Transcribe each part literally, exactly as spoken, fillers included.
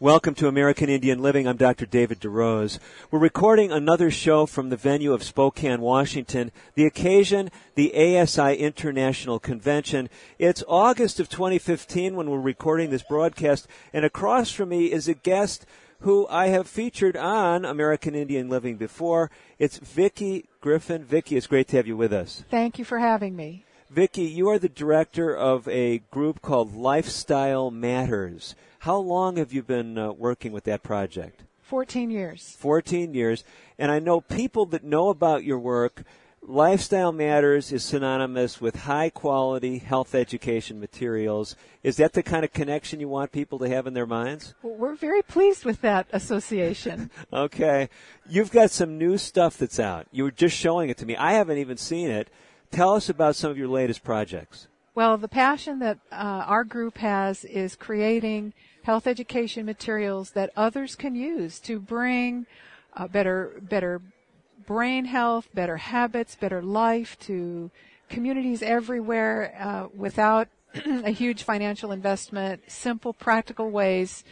Welcome to American Indian Living. I'm Doctor David DeRose. We're recording another show from the venue of Spokane, Washington. The occasion, the A S I International Convention. It's August of twenty fifteen when we're recording this broadcast, and across from me is a guest who I have featured on American Indian Living before. It's Vicki Griffin. Vicki, it's great to have you with us. Thank you for having me. Vicki, you are the director of a group called Lifestyle Matters. How long have you been uh, working with that project? Fourteen years. Fourteen years. And I know people that know about your work, Lifestyle Matters is synonymous with high-quality health education materials. Is that the kind of connection you want people to have in their minds? Well, we're very pleased with that association. Okay. You've got some new stuff that's out. You were just showing it to me. I haven't even seen it. Tell us about some of your latest projects. Well, the passion that uh, our group has is creating health education materials that others can use to bring uh, better better brain health, better habits, better life to communities everywhere uh, without a huge financial investment, simple, practical ways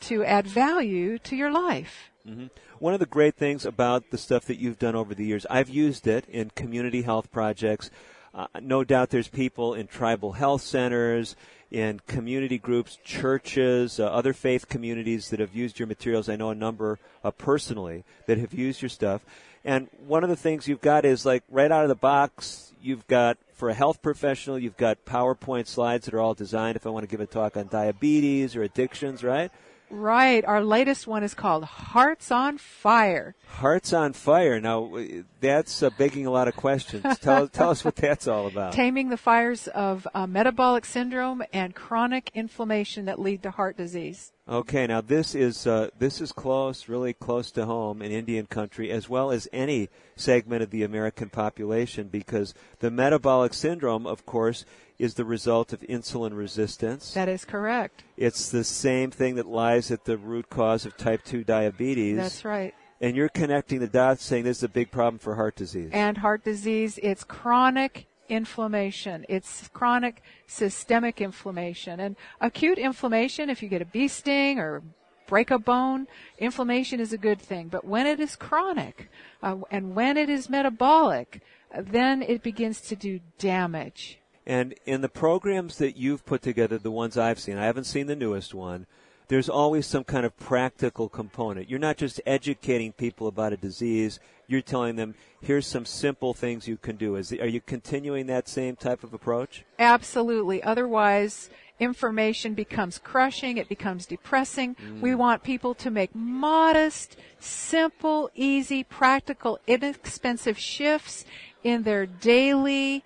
to add value to your life. Mm-hmm. One of the great things about the stuff that you've done over the years, I've used it in community health projects. Uh, no doubt there's people in tribal health centers, in community groups, churches, uh, other faith communities that have used your materials. I know a number uh, personally that have used your stuff. And one of the things you've got is, like, right out of the box, you've got, for a health professional, you've got PowerPoint slides that are all designed if I want to give a talk on diabetes or addictions, right? Right. Our latest one is called Hearts on Fire. Hearts on Fire. Now, that's uh, begging a lot of questions. Tell, tell us what that's all about. Taming the fires of uh, metabolic syndrome and chronic inflammation that lead to heart disease. Okay. Now, this is uh, this is close, really close to home in Indian country, as well as any segment of the American population, because the metabolic syndrome, of course, is the result of insulin resistance. That is correct. It's the same thing that lies at the root cause of type two diabetes. That's right. And you're connecting the dots saying this is a big problem for heart disease. And heart disease, it's chronic inflammation. It's chronic systemic inflammation. And acute inflammation, if you get a bee sting or break a bone, inflammation is a good thing. But when it is chronic uh, and when it is metabolic, uh, then it begins to do damage. And in the programs that you've put together, the ones I've seen, I haven't seen the newest one, there's always some kind of practical component. You're not just educating people about a disease. You're telling them, here's some simple things you can do. Is, are you continuing that same type of approach? Absolutely. Otherwise, information becomes crushing. It becomes depressing. Mm. We want people to make modest, simple, easy, practical, inexpensive shifts in their daily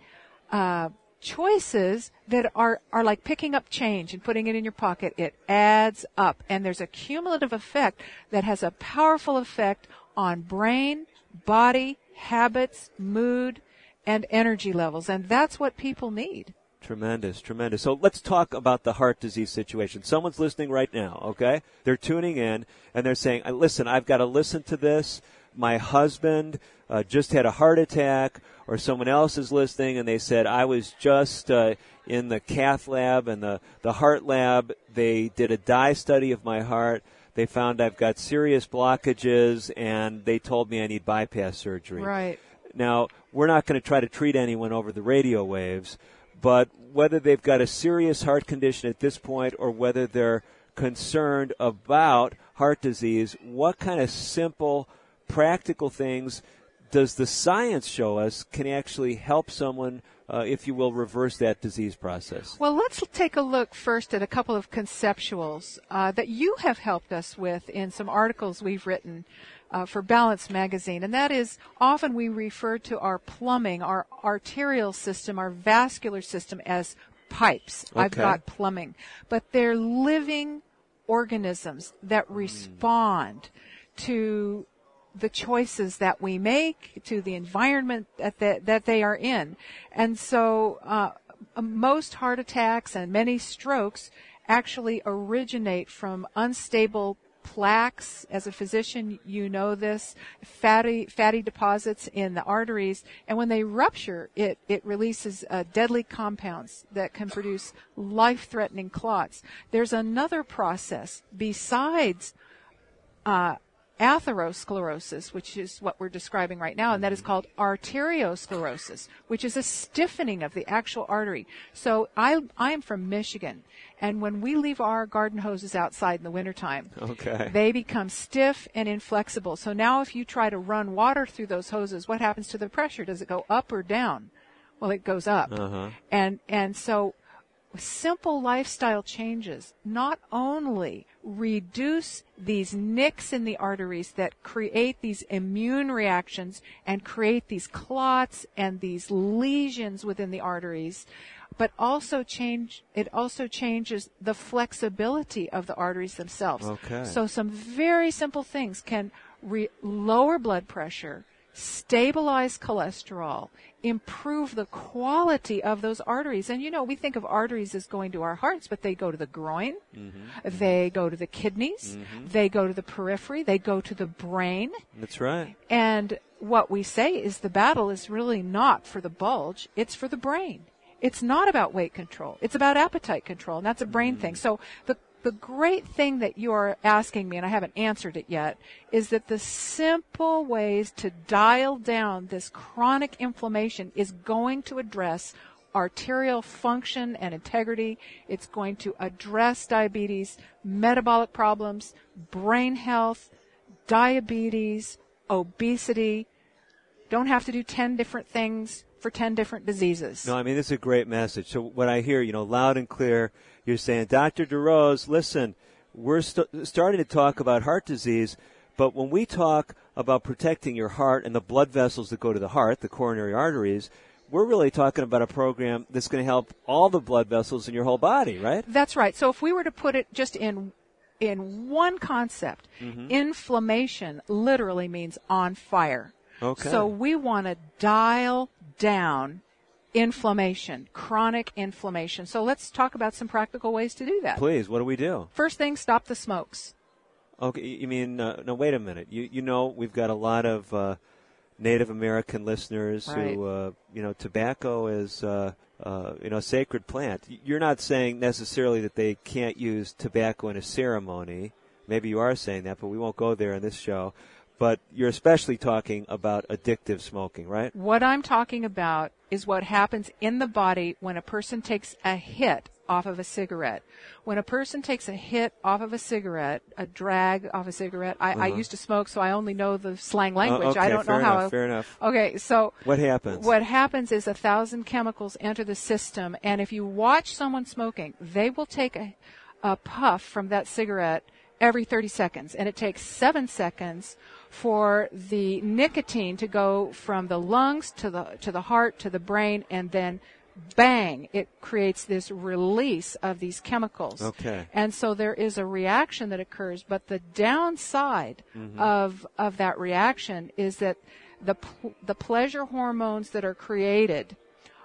uh choices that are, are like picking up change and putting it in your pocket. It adds up, and there's a cumulative effect that has a powerful effect on brain, body, habits, mood, and energy levels, and that's what people need. Tremendous, tremendous. So let's talk about the heart disease situation. Someone's listening right now, okay? They're tuning in, and they're saying, listen, I've got to listen to this. My husband uh, just had a heart attack, or someone else is listening, and they said, I was just uh, in the cath lab and the, the heart lab. They did a dye study of my heart. They found I've got serious blockages, and they told me I need bypass surgery. Right. Now, we're not going to try to treat anyone over the radio waves, but whether they've got a serious heart condition at this point or whether they're concerned about heart disease, what kind of simple practical things does the science show us can actually help someone, uh, if you will, reverse that disease process? Well, let's take a look first at a couple of conceptuals uh, that you have helped us with in some articles we've written uh, for Balance Magazine, and that is often we refer to our plumbing, our arterial system, our vascular system as pipes. Okay. I've got plumbing. But they're living organisms that respond mm. to the choices that we make, to the environment that they, that they are in. And so uh, most heart attacks and many strokes actually originate from unstable plaques. As a physician, you know this, fatty fatty deposits in the arteries, and when they rupture, it it releases uh, deadly compounds that can produce life-threatening clots. There's another process besides uh atherosclerosis, which is what we're describing right now, and that is called arteriosclerosis, which is a stiffening of the actual artery. So I I am from Michigan, and when we leave our garden hoses outside in the wintertime, okay, they become stiff and inflexible. So now if you try to run water through those hoses, what happens to the pressure? Does it go up or down? Well, it goes up. Uh-huh. And and so simple lifestyle changes not only reduce these nicks in the arteries that create these immune reactions and create these clots and these lesions within the arteries, but also change, it also changes the flexibility of the arteries themselves. Okay. So some very simple things can re- lower blood pressure, stabilize cholesterol, improve the quality of those arteries. And, you know, we think of arteries as going to our hearts, but they go to the groin, mm-hmm. they go to the kidneys, mm-hmm. they go to the periphery, they go to the brain. That's right. And what we say is the battle is really not for the bulge, it's for the brain. It's not about weight control. It's about appetite control, and that's a brain mm-hmm. thing. So the The great thing that you're asking me, and I haven't answered it yet, is that the simple ways to dial down this chronic inflammation is going to address arterial function and integrity. It's going to address diabetes, metabolic problems, brain health, diabetes, obesity. Don't have to do ten different things for ten different diseases. No, I mean, this is a great message. So what I hear, you know, loud and clear, you're saying, Doctor DeRose, listen, we're st- starting to talk about heart disease, but when we talk about protecting your heart and the blood vessels that go to the heart, the coronary arteries, we're really talking about a program that's going to help all the blood vessels in your whole body, right? That's right. So if we were to put it just in in one concept, mm-hmm. inflammation literally means on fire. Okay. So we want to dial down inflammation, chronic inflammation. So let's talk about some practical ways to do that. Please, what do we do? First thing, stop the smokes. Okay, you mean, uh, no, wait a minute. You you know, we've got a lot of uh, Native American listeners right. who, uh, you know, tobacco is, uh, uh, you know, a sacred plant. You're not saying necessarily that they can't use tobacco in a ceremony. Maybe you are saying that, but we won't go there in this show. But you're especially talking about addictive smoking, right? What I'm talking about is what happens in the body when a person takes a hit off of a cigarette. When a person takes a hit off of a cigarette, a drag off a cigarette, I, uh-huh. I used to smoke, so I only know the slang language. Uh, okay, I don't know how. Enough, I, fair enough. Okay, so what happens? What happens is a thousand chemicals enter the system, and if you watch someone smoking, they will take a, a puff from that cigarette every thirty seconds, and it takes seven seconds for the nicotine to go from the lungs to the to the heart to the brain, and then bang, it creates this release of these chemicals. Okay. And so there is a reaction that occurs, but the downside mm-hmm. of of that reaction is that the pl- the pleasure hormones that are created,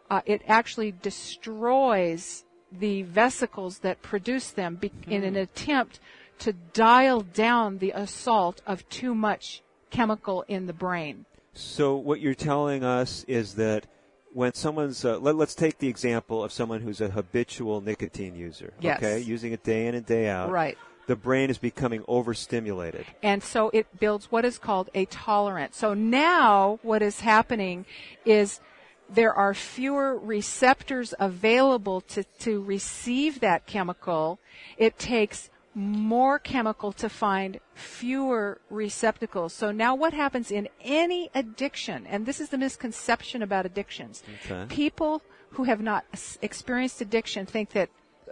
uh, it actually destroys the vesicles that produce them be- mm-hmm. in an attempt to dial down the assault of too much chemical in the brain. So what you're telling us is that when someone's, uh, let, let's take the example of someone who's a habitual nicotine user, yes. okay, using it day in and day out. Right. The brain is becoming overstimulated. And so it builds what is called a tolerance. So now what is happening is there are fewer receptors available to, to receive that chemical. It takes more chemical to find fewer receptacles. So now what happens in any addiction, and this is the misconception about addictions, okay. people who have not experienced addiction think that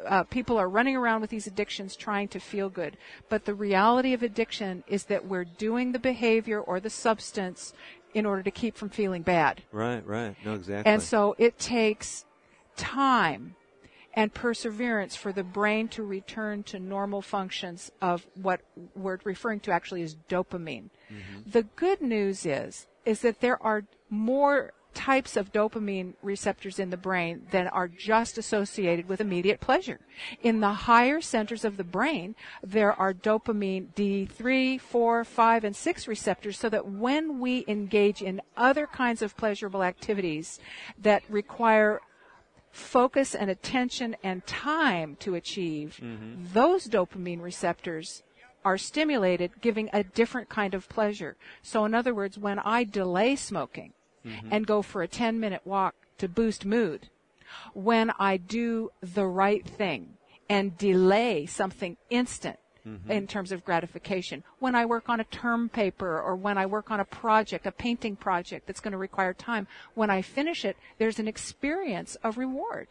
uh, people are running around with these addictions trying to feel good. But the reality of addiction is that we're doing the behavior or the substance in order to keep from feeling bad. Right, right. No, exactly. And so it takes time and perseverance for the brain to return to normal functions of what we're referring to actually as dopamine. Mm-hmm. The good news is, is that there are more types of dopamine receptors in the brain that are just associated with immediate pleasure. In the higher centers of the brain, there are dopamine D three, four, five, and six receptors, so that when we engage in other kinds of pleasurable activities that require focus and attention and time to achieve, mm-hmm. those dopamine receptors are stimulated, giving a different kind of pleasure. So in other words, when I delay smoking, mm-hmm. and go for a ten-minute walk to boost mood, when I do the right thing and delay something instant, mm-hmm. in terms of gratification, when I work on a term paper or when I work on a project, a painting project that's going to require time, when I finish it, there's an experience of reward.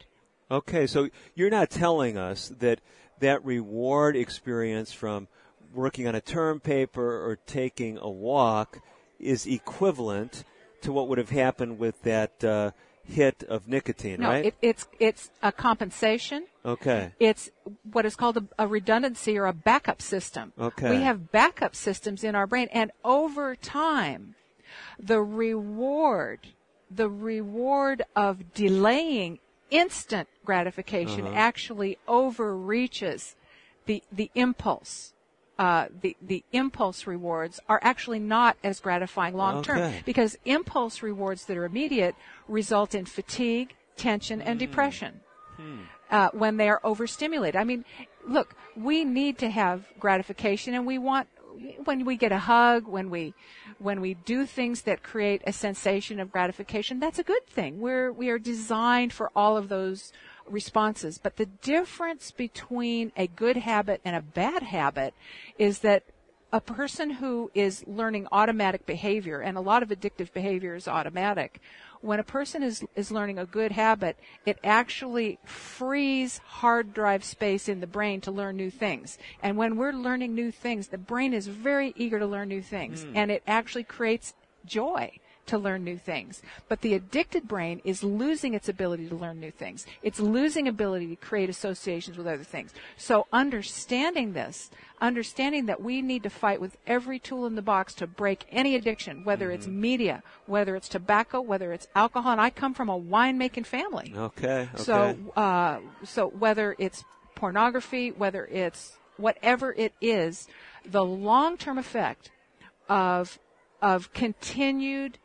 Okay, so you're not telling us that that reward experience from working on a term paper or taking a walk is equivalent to what would have happened with that uh, hit of nicotine, no, right? No, it, it's it's a compensation. Okay. It's what is called a, a redundancy or a backup system. Okay. We have backup systems in our brain, and over time, the reward, the reward of delaying instant gratification, uh-huh. actually overreaches the the impulse. Uh, the, the impulse rewards are actually not as gratifying long-term, okay. because impulse rewards that are immediate result in fatigue, tension, and mm. depression mm. Uh, when they are overstimulated. I mean, look, we need to have gratification, and we want, when we get a hug, when we when we do things that create a sensation of gratification, that's a good thing. We're, we are designed for all of those responses. But the difference between a good habit and a bad habit is that a person who is learning automatic behavior, and a lot of addictive behavior is automatic, when a person is is learning a good habit, it actually frees hard drive space in the brain to learn new things. And when we're learning new things, the brain is very eager to learn new things, mm. and it actually creates joy to learn new things. But the addicted brain is losing its ability to learn new things. It's losing ability to create associations with other things. So understanding this, understanding that we need to fight with every tool in the box to break any addiction, whether mm-hmm. it's media, whether it's tobacco, whether it's alcohol. And I come from a wine-making family. Okay. okay. So, uh, so whether it's pornography, whether it's whatever it is, the long-term effect of of continued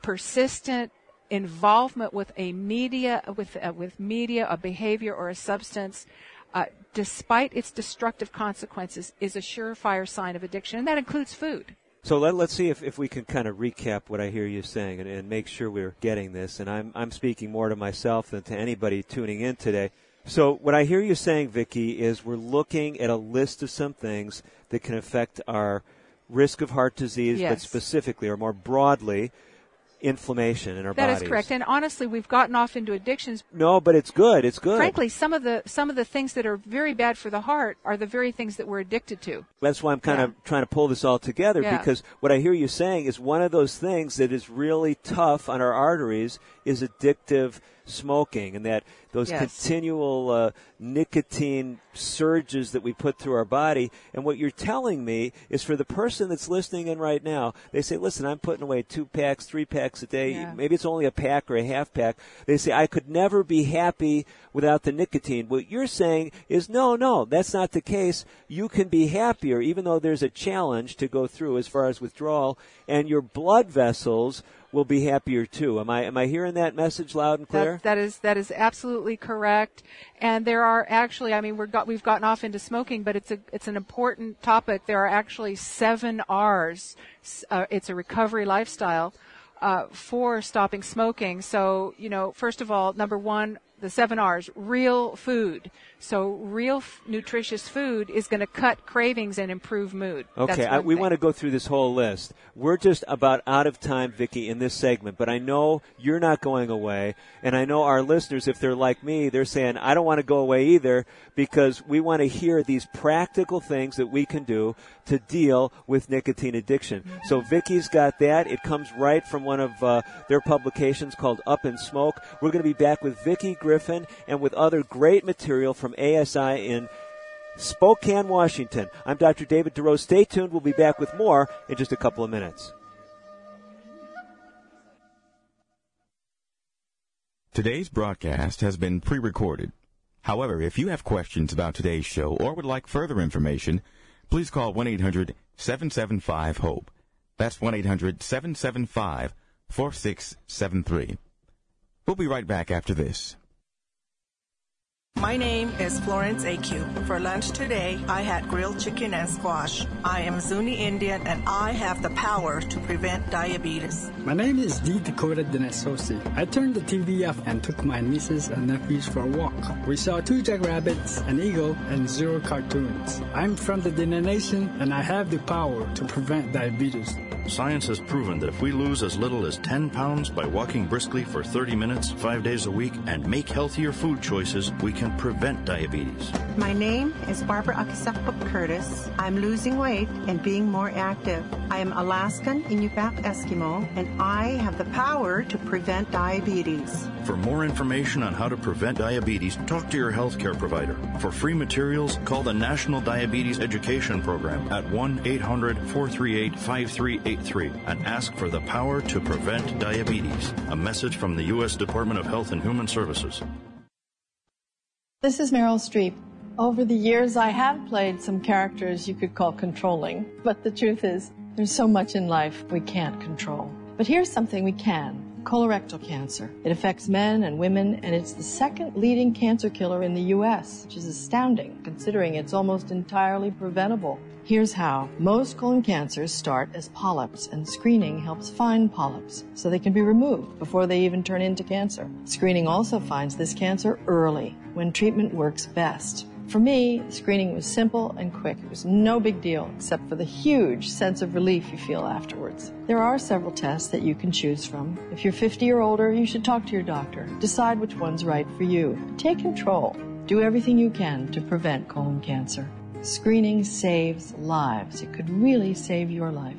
persistent involvement with a media, with uh, with media, a behavior, or a substance, uh, despite its destructive consequences, is a surefire sign of addiction, and that includes food. So let, let's see if, if we can kind of recap what I hear you saying and, and make sure we're getting this. And I'm I'm speaking more to myself than to anybody tuning in today. So what I hear you saying, Vicki, is we're looking at a list of some things that can affect our risk of heart disease, yes. but specifically or more broadly, inflammation in our bodies. That is correct. And honestly, we've gotten off into addictions. No, but it's good. It's good. Frankly, some of the some of the things that are very bad for the heart are the very things that we're addicted to. That's why I'm kind yeah. of trying to pull this all together, yeah. because what I hear you saying is one of those things that is really tough on our arteries is addictive smoking, and that those yes. continual uh, nicotine surges that we put through our body. And what you're telling me is for the person that's listening in right now, they say, listen, I'm putting away two packs, three packs a day. Yeah. Maybe it's only a pack or a half pack. They say, I could never be happy without the nicotine. What you're saying is, no, no, that's not the case. You can be happier, even though there's a challenge to go through as far as withdrawal, and your blood vessels will be happier too. Am I am I hearing that message loud and clear? That, that is that is absolutely correct. And there are actually, I mean, we've got we've gotten off into smoking, but it's a it's an important topic. There are actually seven R's. Uh, it's a recovery lifestyle uh, for stopping smoking. So you know, first of all, number one, the seven R's: real food. So real f- nutritious food is going to cut cravings and improve mood. Okay, I, we want to go through this whole list. We're just about out of time, Vicki, in this segment, but I know you're not going away, and I know our listeners, if they're like me, they're saying, I don't want to go away either, because we want to hear these practical things that we can do to deal with nicotine addiction. Mm-hmm. So Vicki's got that. It comes right from one of uh, their publications called Up and Smoke. We're going to be back with Vicki Griffin Griffin, and with other great material from A S I in Spokane, Washington. I'm Doctor David DeRose. Stay tuned. We'll be back with more in just a couple of minutes. Today's broadcast has been pre-recorded. However, if you have questions about today's show or would like further information, please call one eight hundred seven seven five HOPE. That's one eight hundred seven seven five four six seven three. We'll be right back after this. My name is Florence A Q. For lunch today, I had grilled chicken and squash. I am Zuni Indian, and I have the power to prevent diabetes. My name is D. Dakota Denesosi. I turned the T V off and took my nieces and nephews for a walk. We saw two jackrabbits, an eagle, and zero cartoons. I'm from the Dene Nation, and I have the power to prevent diabetes. Science has proven that if we lose as little as ten pounds by walking briskly for thirty minutes, five days a week, and make healthier food choices, we can prevent diabetes. My name is Barbara Akisakpuk Curtis. I'm losing weight and being more active. I am Alaskan Inupiaq Eskimo, and I have the power to prevent diabetes. For more information on how to prevent diabetes, talk to your healthcare provider. For free materials, call the National Diabetes Education Program at one eight hundred four three eight five three eight three and ask for the power to prevent diabetes. A message from the U S Department of Health and Human Services. This is Meryl Streep. Over the years, I have played some characters you could call controlling, but the truth is, there's so much in life we can't control. But here's something we can. Colorectal cancer. It affects men and women, and it's the second leading cancer killer in the U S, which is astounding, considering it's almost entirely preventable. Here's how. Most colon cancers start as polyps, and screening helps find polyps so they can be removed before they even turn into cancer. Screening also finds this cancer early, when treatment works best. For me, screening was simple and quick. It was no big deal, except for the huge sense of relief you feel afterwards. There are several tests that you can choose from. If you're fifty or older, you should talk to your doctor. Decide which one's right for you. Take control. Do everything you can to prevent colon cancer. Screening saves lives. It could really save your life.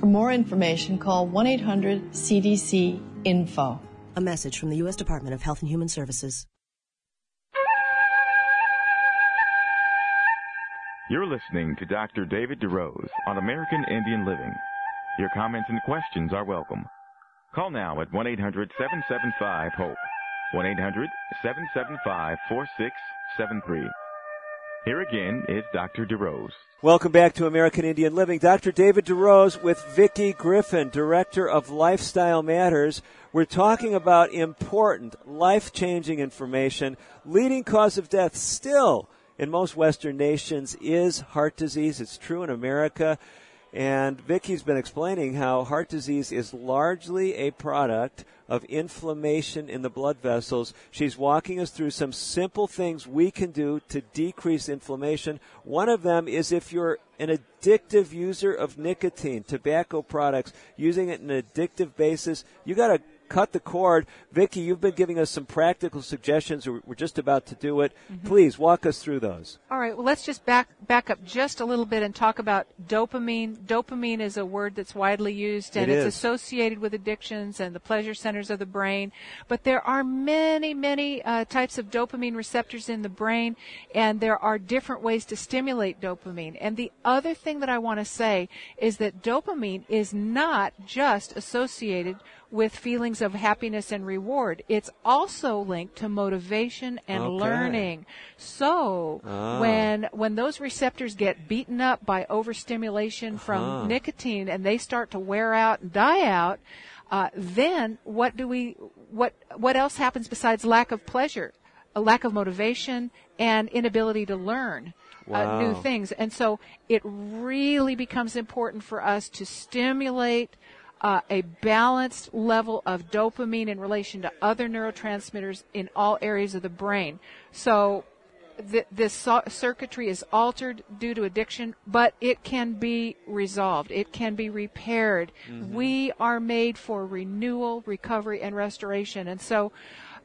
For more information, call one eight hundred C D C info. A message from the U S Department of Health and Human Services. You're listening to Doctor David DeRose on American Indian Living. Your comments and questions are welcome. Call now at one eight hundred seven seven five HOPE, one eight hundred seven seven five four six seven three. Here again is Doctor DeRose. Welcome back to American Indian Living. Doctor David DeRose with Vicki Griffin, Director of Lifestyle Matters. We're talking about important, life-changing information. Leading cause of death still in most Western nations is heart disease. It's true in America. And Vicki's been explaining how heart disease is largely a product of inflammation in the blood vessels. She's walking us through some simple things we can do to decrease inflammation. One of them is if you're an addictive user of nicotine, tobacco products, using it in an addictive basis, you got to cut the cord. Vicki, you've been giving us some practical suggestions. We're just about to do it. Mm-hmm. Please walk us through those. All right. Well, let's just back back up just a little bit and talk about dopamine. Dopamine is a word that's widely used, and it it's is. associated with addictions and the pleasure centers of the brain. But there are many, many uh, types of dopamine receptors in the brain, and there are different ways to stimulate dopamine. And the other thing that I want to say is that dopamine is not just associated with feelings of happiness and reward. It's also linked to motivation and okay. learning. So ah. when when those receptors get beaten up by overstimulation uh-huh. from nicotine and they start to wear out and die out, uh, then what do we what what else happens besides lack of pleasure, a lack of motivation, and inability to learn? Wow. Uh, new things. And so it really becomes important for us to stimulate Uh, a balanced level of dopamine in relation to other neurotransmitters in all areas of the brain. So th- this so- circuitry is altered due to addiction, but it can be resolved. It can be repaired. Mm-hmm. We are made for renewal, recovery, and restoration. And so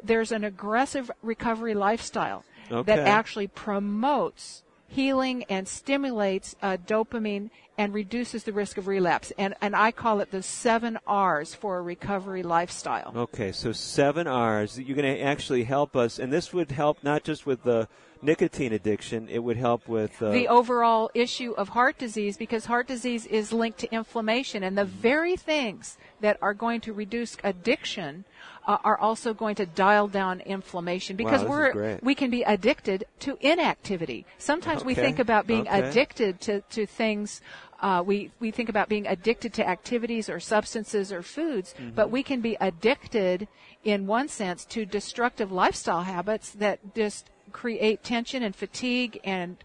there's an aggressive recovery lifestyle okay. that actually promotes healing and stimulates uh, dopamine and reduces the risk of relapse. And, and I call it the seven R's for a recovery lifestyle. Okay, so seven R's. You're going to actually help us, and this would help not just with the nicotine addiction, it would help with uh, the overall issue of heart disease, because heart disease is linked to inflammation, and the very things that are going to reduce addiction uh, are also going to dial down inflammation, because wow, we're we can be addicted to inactivity. Sometimes okay. we think about being okay. addicted to, to things. Uh, we, we think about being addicted to activities or substances or foods, mm-hmm. but we can be addicted in one sense to destructive lifestyle habits that just create tension and fatigue and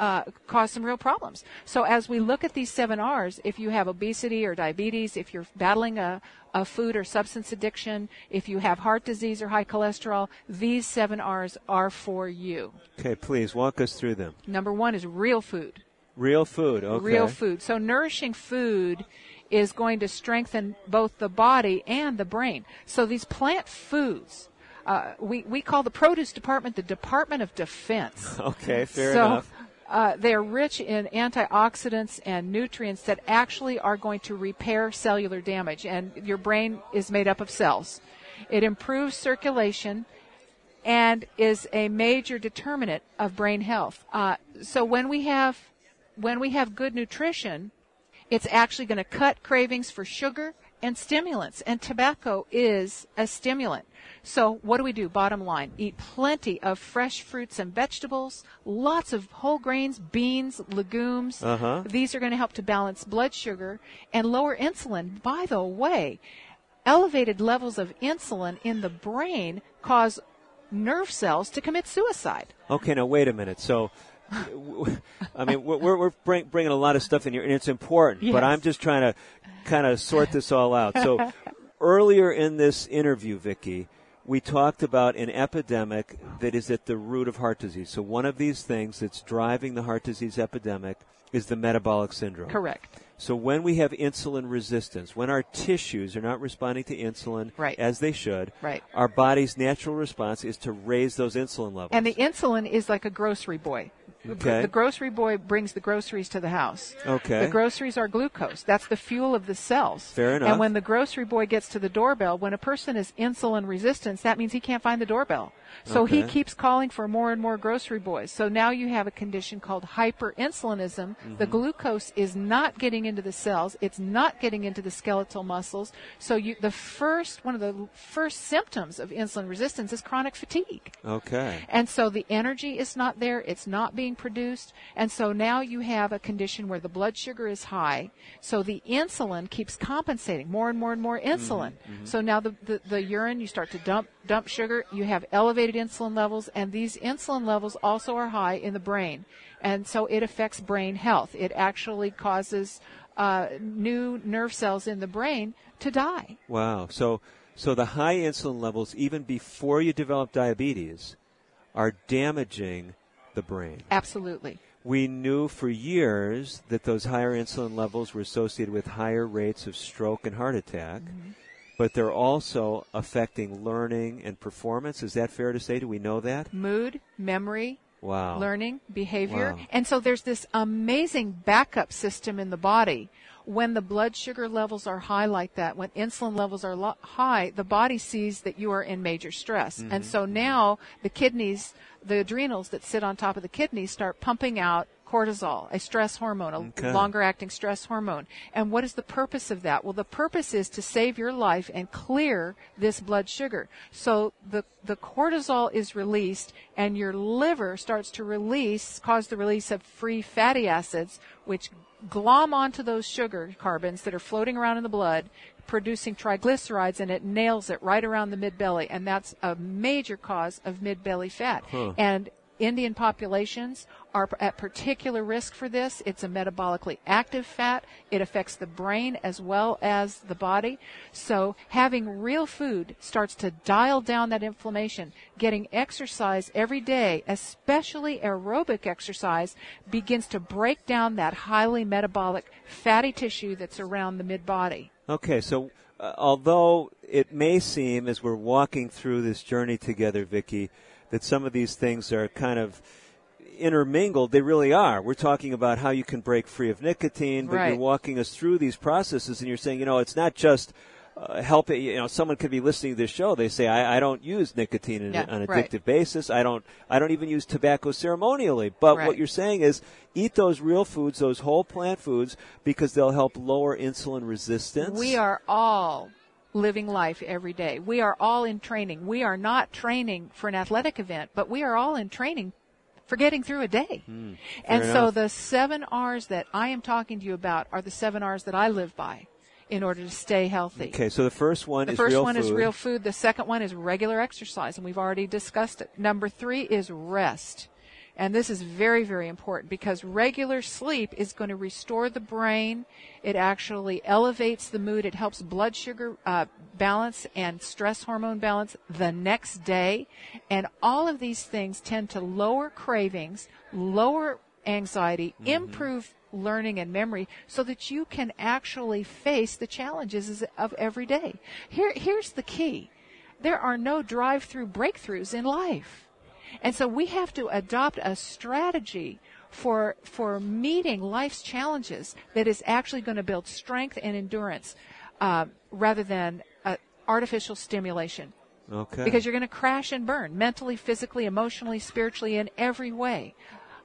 uh, cause some real problems. So as we look at these seven R's, if you have obesity or diabetes, if you're battling a, a food or substance addiction, if you have heart disease or high cholesterol, these seven R's are for you. Okay, please walk us through them. Number one is real food. Real food, okay. Real food. So nourishing food is going to strengthen both the body and the brain. So these plant foods, uh, we, we call the produce department the Department of Defense. Okay, fair so, enough. Uh, they're rich in antioxidants and nutrients that actually are going to repair cellular damage. And your brain is made up of cells. It improves circulation and is a major determinant of brain health. Uh, so when we have... When we have good nutrition, it's actually going to cut cravings for sugar and stimulants, and tobacco is a stimulant. So what do we do? Bottom line, eat plenty of fresh fruits and vegetables, lots of whole grains, beans, legumes. Uh-huh. These are going to help to balance blood sugar and lower insulin. By the way, elevated levels of insulin in the brain cause nerve cells to commit suicide. Okay, now wait a minute. So... I mean, we're, we're bring, bringing a lot of stuff in here, and it's important, yes. but I'm just trying to kind of sort this all out. So earlier in this interview, Vicki, we talked about an epidemic that is at the root of heart disease. So one of these things that's driving the heart disease epidemic is the metabolic syndrome. Correct. So when we have insulin resistance, when our tissues are not responding to insulin right. as they should, right. our body's natural response is to raise those insulin levels. And the insulin is like a grocery boy. Okay. The grocery boy brings the groceries to the house. Okay. The groceries are glucose. That's the fuel of the cells. Fair enough. And when the grocery boy gets to the doorbell, when a person is insulin resistant, that means he can't find the doorbell. So okay. he keeps calling for more and more grocery boys. So now you have a condition called hyperinsulinism. Mm-hmm. The glucose is not getting into the cells. It's not getting into the skeletal muscles. So you, the first, one of the first symptoms of insulin resistance is chronic fatigue. Okay. And so the energy is not there. It's not being produced. And so now you have a condition where the blood sugar is high. So the insulin keeps compensating more and more and more insulin. Mm-hmm. So now the, the, the urine, you start to dump, dump sugar. You have elevated insulin levels, and these insulin levels also are high in the brain. And so it affects brain health. It actually causes uh, new nerve cells in the brain to die. Wow. So, so the high insulin levels, even before you develop diabetes, are damaging the brain. Absolutely. We knew for years that those higher insulin levels were associated with higher rates of stroke and heart attack, mm-hmm. but they're also affecting learning and performance. Is that fair to say? Do we know that? Mood, memory, wow. learning, behavior. Wow. And so there's this amazing backup system in the body. When the blood sugar levels are high like that, when insulin levels are lo- high, the body sees that you are in major stress. Mm-hmm. And so now the kidneys, the adrenals that sit on top of the kidneys start pumping out cortisol, a stress hormone, a okay. longer-acting stress hormone. And what is the purpose of that? Well, the purpose is to save your life and clear this blood sugar. So the, the cortisol is released, and your liver starts to release, cause the release of free fatty acids, which glom onto those sugar carbons that are floating around in the blood, producing triglycerides, and it nails it right around the midbelly, and that's a major cause of midbelly fat. Huh. And Indian populations are at particular risk for this. It's a metabolically active fat. It affects the brain as well as the body. So having real food starts to dial down that inflammation. Getting exercise every day, especially aerobic exercise, begins to break down that highly metabolic fatty tissue that's around the mid-body. Okay, so uh, although it may seem as we're walking through this journey together, Vicki, that some of these things are kind of intermingled. They really are. We're talking about how you can break free of nicotine, but right. you're walking us through these processes, and you're saying, you know, it's not just uh, helping. You know, someone could be listening to this show. They say, I, I don't use nicotine in yeah, an addictive right. basis. I don't. I don't even use tobacco ceremonially. But right. what you're saying is, eat those real foods, those whole plant foods, because they'll help lower insulin resistance. We are all living life every day. We are all in training. We are not training for an athletic event, but we are all in training for getting through a day. Mm, and enough. So the seven R's that I am talking to you about are the seven R's that I live by in order to stay healthy. Okay, so the first one the is first real one food. The first one is real food. The second one is regular exercise, and we've already discussed it. Number three is rest. And this is very, very important because regular sleep is going to restore the brain. It actually elevates the mood. It helps blood sugar uh, balance and stress hormone balance the next day. And all of these things tend to lower cravings, lower anxiety, mm-hmm. improve learning and memory so that you can actually face the challenges of every day. Here, here's the key. There are no drive-through breakthroughs in life. And so we have to adopt a strategy for for meeting life's challenges that is actually going to build strength and endurance uh, rather than uh, artificial stimulation. Okay. Because you're going to crash and burn mentally, physically, emotionally, spiritually, in every way.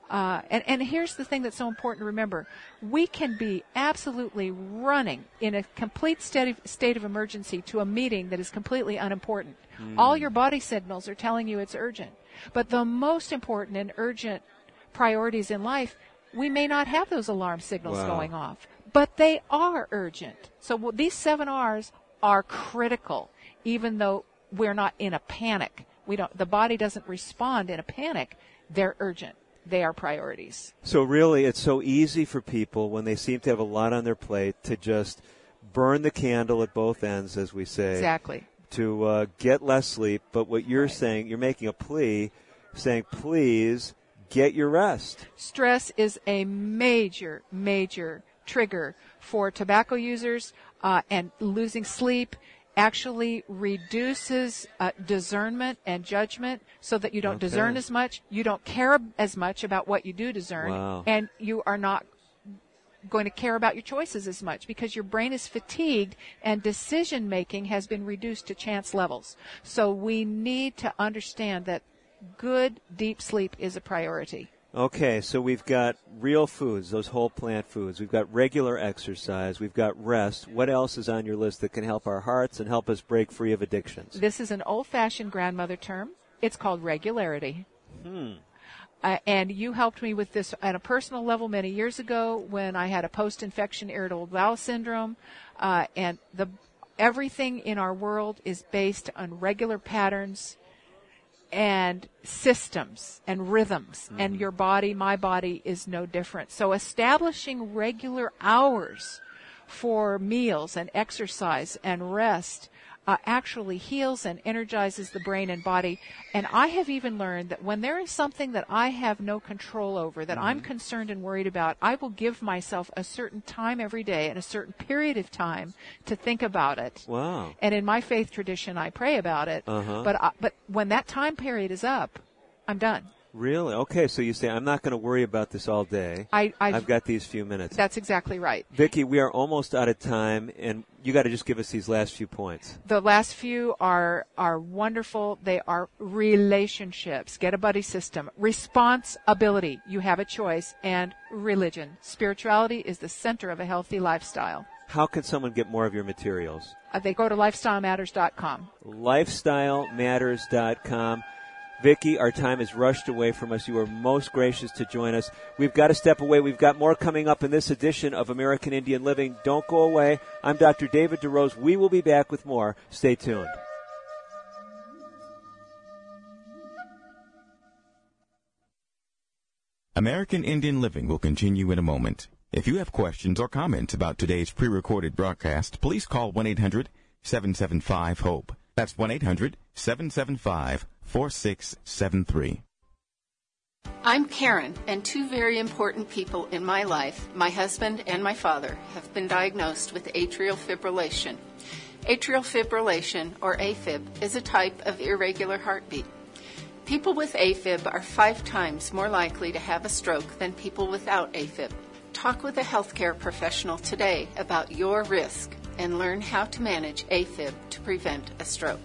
Uh, and, and here's the thing that's so important to remember. We can be absolutely running in a complete state of, state of emergency to a meeting that is completely unimportant. Mm. All your body signals are telling you it's urgent. But the most important and urgent priorities in life, we may not have those alarm signals wow. going off, but they are urgent. So well, these seven R's are critical, even though we're not in a panic. We don't. The body doesn't respond in a panic. They're urgent. They are priorities. So really, it's so easy for people when they seem to have a lot on their plate to just burn the candle at both ends, as we say. Exactly. To uh, get less sleep, but what you're right. saying, you're making a plea, saying, please get your rest. Stress is a major, major trigger for tobacco users, uh, and losing sleep actually reduces uh, discernment and judgment so that you don't okay. discern as much, you don't care as much about what you do discern, wow. and you are not going to care about your choices as much because your brain is fatigued and decision making has been reduced to chance levels. So we need to understand that good deep sleep is a priority. Okay, so we've got real foods, those whole plant foods. We've got regular exercise. We've got rest. What else is on your list that can help our hearts and help us break free of addictions? This is an old-fashioned grandmother term. It's called regularity. Hmm. Uh, and you helped me with this at a personal level many years ago when I had a post-infection irritable bowel syndrome. Uh, and the everything in our world is based on regular patterns and systems and rhythms. Mm. And your body, my body, is no different. So establishing regular hours for meals and exercise and rest Uh, actually heals and energizes the brain and body. And I have even learned that when there is something that I have no control over, that mm-hmm. I'm concerned and worried about, I will give myself a certain time every day and a certain period of time to think about it. Wow. And in my faith tradition, I pray about it. Uh-huh. But, I, but when that time period is up, I'm done. Really? Okay, so you say, I'm not going to worry about this all day. I, I've, I've got these few minutes. That's exactly right. Vicki, we are almost out of time, and you got to just give us these last few points. The last few are are wonderful. They are relationships. Get a buddy system. Responsibility. You have a choice. And religion. Spirituality is the center of a healthy lifestyle. How can someone get more of your materials? Uh, they go to lifestyle matters dot com. lifestyle matters dot com. Vicki, our time is rushed away from us. You are most gracious to join us. We've got to step away. We've got more coming up in this edition of American Indian Living. Don't go away. I'm Doctor David DeRose. We will be back with more. Stay tuned. American Indian Living will continue in a moment. If you have questions or comments about today's pre-recorded broadcast, please call one eight hundred seven seven five HOPE. That's one eight hundred seven seven five HOPE. four six seven three. I'm Karen, and two very important people in my life, my husband and my father, have been diagnosed with atrial fibrillation. Atrial fibrillation, or AFib, is a type of irregular heartbeat. People with AFib are five times more likely to have a stroke than people without AFib. Talk with a healthcare professional today about your risk and learn how to manage AFib to prevent a stroke.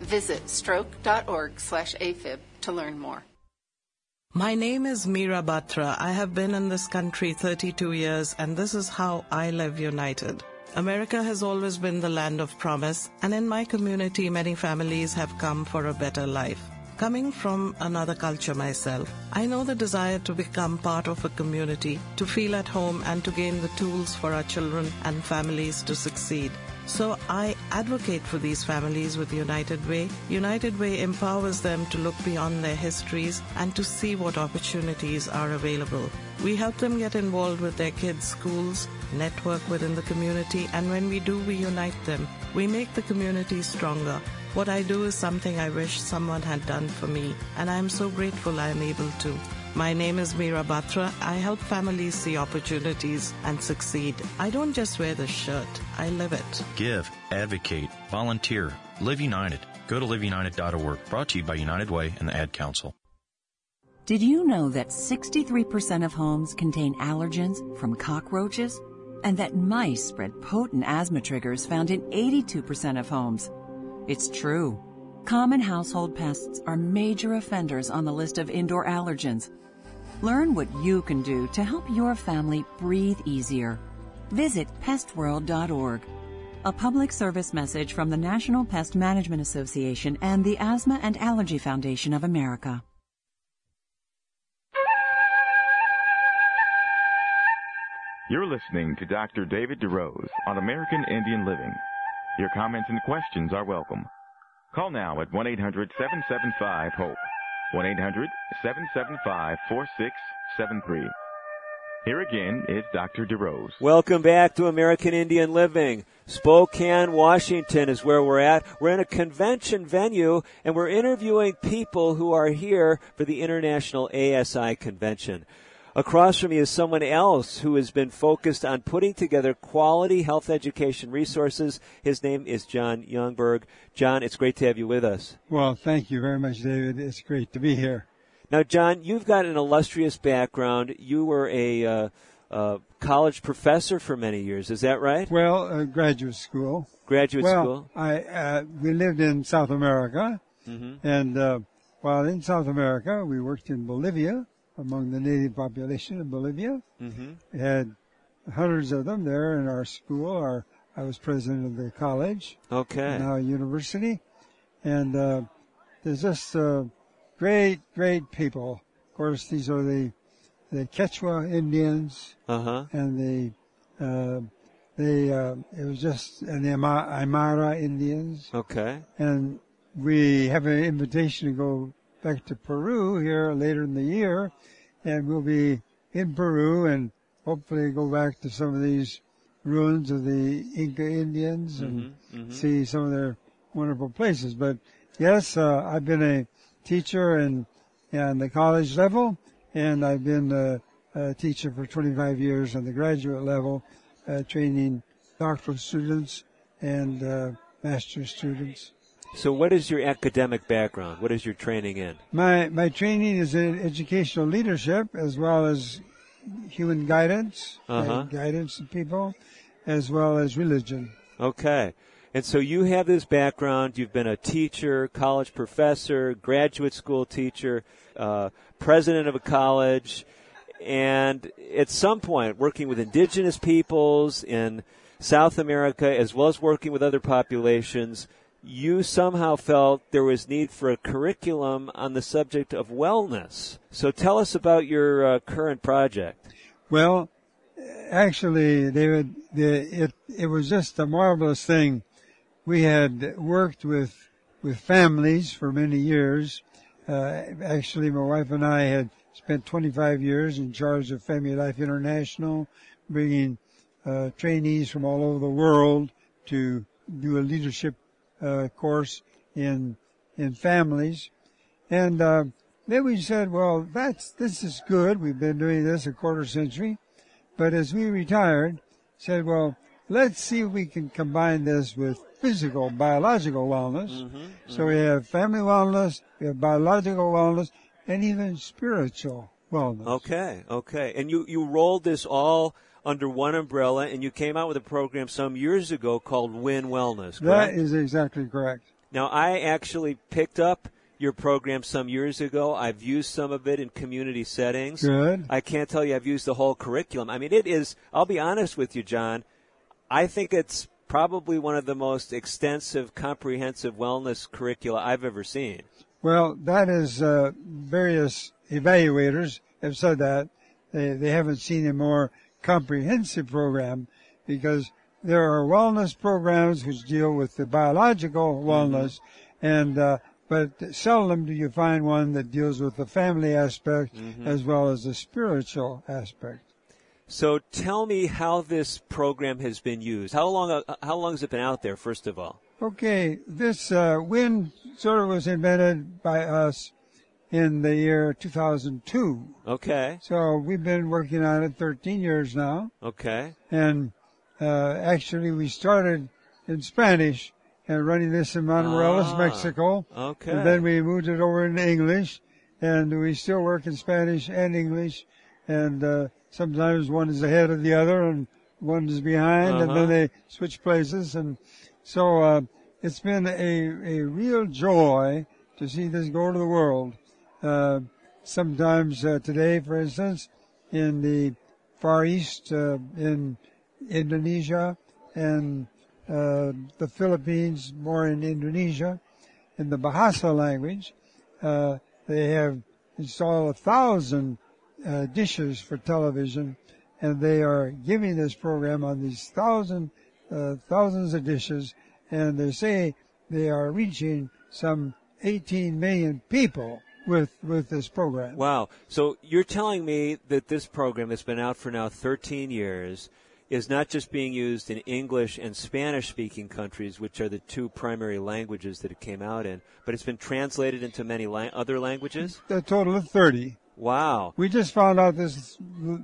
Visit stroke dot org slash A F I B to learn more. My name is Meera Batra. I have been in this country thirty-two years, and this is how I live united. America has always been the land of promise, and in my community, many families have come for a better life. Coming from another culture myself, I know the desire to become part of a community, to feel at home, and to gain the tools for our children and families to succeed. So I advocate for these families with United Way. United Way empowers them to look beyond their histories and to see what opportunities are available. We help them get involved with their kids' schools, network within the community, and when we do, we unite them. We make the community stronger. What I do is something I wish someone had done for me, and I am so grateful I am able to. My name is Meera Batra. I help families see opportunities and succeed. I don't just wear this shirt. I live it. Give, advocate, volunteer, live united. Go to live united dot org. Brought to you by United Way and the Ad Council. Did you know that sixty-three percent of homes contain allergens from cockroaches? And that mice spread potent asthma triggers found in eighty-two percent of homes? It's true. Common household pests are major offenders on the list of indoor allergens. Learn what you can do to help your family breathe easier. Visit pest world dot org. A public service message from the National Pest Management Association and the Asthma and Allergy Foundation of America. You're listening to Doctor David DeRose on American Indian Living. Your comments and questions are welcome. Call now at one eight hundred seven seven five HOPE, one eight hundred seven seven five four six seven three. Here again is Doctor DeRose. Welcome back to American Indian Living. Spokane, Washington is where we're at. We're in a convention venue, and we're interviewing people who are here for the International A S I Convention. Across from me is someone else who has been focused on putting together quality health education resources. His name is John Youngberg. John, it's great to have you with us. Well, thank you very much, David. It's great to be here. Now, John, you've got an illustrious background. You were a uh, uh, college professor for many years. Is that right? Well, uh, graduate school. Graduate well, school. I uh, we lived in South America, mm-hmm. and uh, while in South America, we worked in Bolivia. Among the native population in Bolivia, mm-hmm. we had hundreds of them there in our school. Our I was president of the college, okay, now university, and uh, there's just uh, great, great people. Of course, these are the the Quechua Indians, uh-huh. and the uh, the uh, it was just and the Aymara Indians, okay, and we have an invitation to go back to Peru here later in the year, and we'll be in Peru and hopefully go back to some of these ruins of the Inca Indians and mm-hmm, mm-hmm. see some of their wonderful places. But yes, uh, I've been a teacher and on the college level, and I've been a, a teacher for twenty-five years on the graduate level, uh, training doctoral students and uh, master's students. So what is your academic background? What is your training in? My my training is in educational leadership as well as human guidance, uh-huh. guidance to people, as well as religion. Okay. And so you have this background. You've been a teacher, college professor, graduate school teacher, uh, president of a college, and at some point working with indigenous peoples in South America as well as working with other populations. You somehow felt there was need for a curriculum on the subject of wellness. So tell us about your uh, current project. Well, actually, David, the, it it was just a marvelous thing. We had worked with with families for many years. Uh, actually, my wife and I had spent twenty-five years in charge of Family Life International, bringing uh, trainees from all over the world to do a leadership Uh, course in in families, and uh, then we said, "Well, that's this is good. We've been doing this a quarter century," but as we retired, said, "Well, Let's see if we can combine this with physical, biological wellness. Mm-hmm, so mm-hmm. we have family wellness, we have biological wellness, and even spiritual wellness. Okay, okay. And you, you rolled this all under one umbrella, and you came out with a program some years ago called Win Wellness, correct? That is exactly correct. Now, I actually picked up your program some years ago. I've used some of it in community settings. Good. I can't tell you I've used the whole curriculum. I mean, it is, I'll be honest with you, John, I think it's probably one of the most extensive, comprehensive wellness curricula I've ever seen. Well, that is, uh, various evaluators have said that. They, they haven't seen a more comprehensive program, because there are wellness programs which deal with the biological wellness, mm-hmm. and uh, but seldom do you find one that deals with the family aspect mm-hmm. as well as the spiritual aspect. So tell me how this program has been used. How long how long has it been out there, first of all? Okay, this uh, Win sort of was invented by us in the year two thousand two. Okay. So we've been working on it thirteen years now. Okay. And uh, actually we started in Spanish and running this in Monterrey, ah, Mexico. Okay. And then we moved it over into English, and we still work in Spanish and English, and uh, sometimes one is ahead of the other and one is behind, uh-huh. and then they switch places. And so uh, it's been a, a real joy to see this go to the world. Uh, sometimes uh, today, for instance, in the Far East, uh, in Indonesia and uh, the Philippines, more in Indonesia, in the Bahasa language, uh, they have installed a thousand uh, dishes for television, and they are giving this program on these thousand, uh, thousands of dishes, and they say they are reaching some eighteen million people with with this program. Wow. So you're telling me that this program that's been out for now thirteen years is not just being used in English and Spanish-speaking countries, which are the two primary languages that it came out in, but it's been translated into many la- other languages? A total of thirty. Wow. We just found out this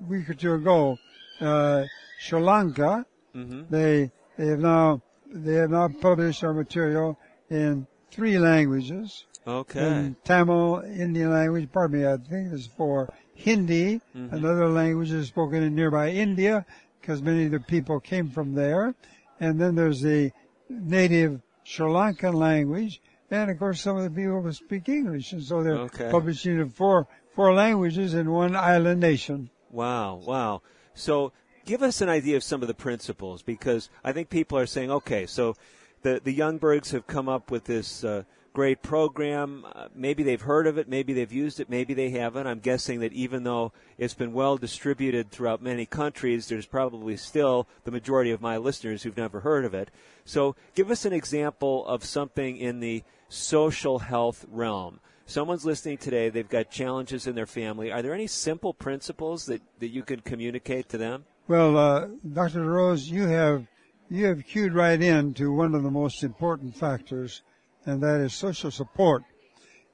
week or two ago, uh, Sri Lanka, mm-hmm. they they have now they have now published our material in three languages. Okay. In Tamil, Indian language, pardon me, I think it's for Hindi, mm-hmm. another language is spoken in nearby India, because many of the people came from there. And then there's the native Sri Lankan language, and of course some of the people speak English, and so they're okay. publishing in four, four languages in one island nation. Wow, wow. So give us an idea of some of the principles, because I think people are saying, okay, so the, the Youngbergs have come up with this uh, great program. Uh, maybe they've heard of it. Maybe they've used it. Maybe they haven't. I'm guessing that even though it's been well distributed throughout many countries, there's probably still the majority of my listeners who've never heard of it. So give us an example of something in the social health realm. Someone's listening today. They've got challenges in their family. Are there any simple principles that, that you could communicate to them? Well, uh, Doctor DeRose, you have You have cued right in to one of the most important factors, and that is social support.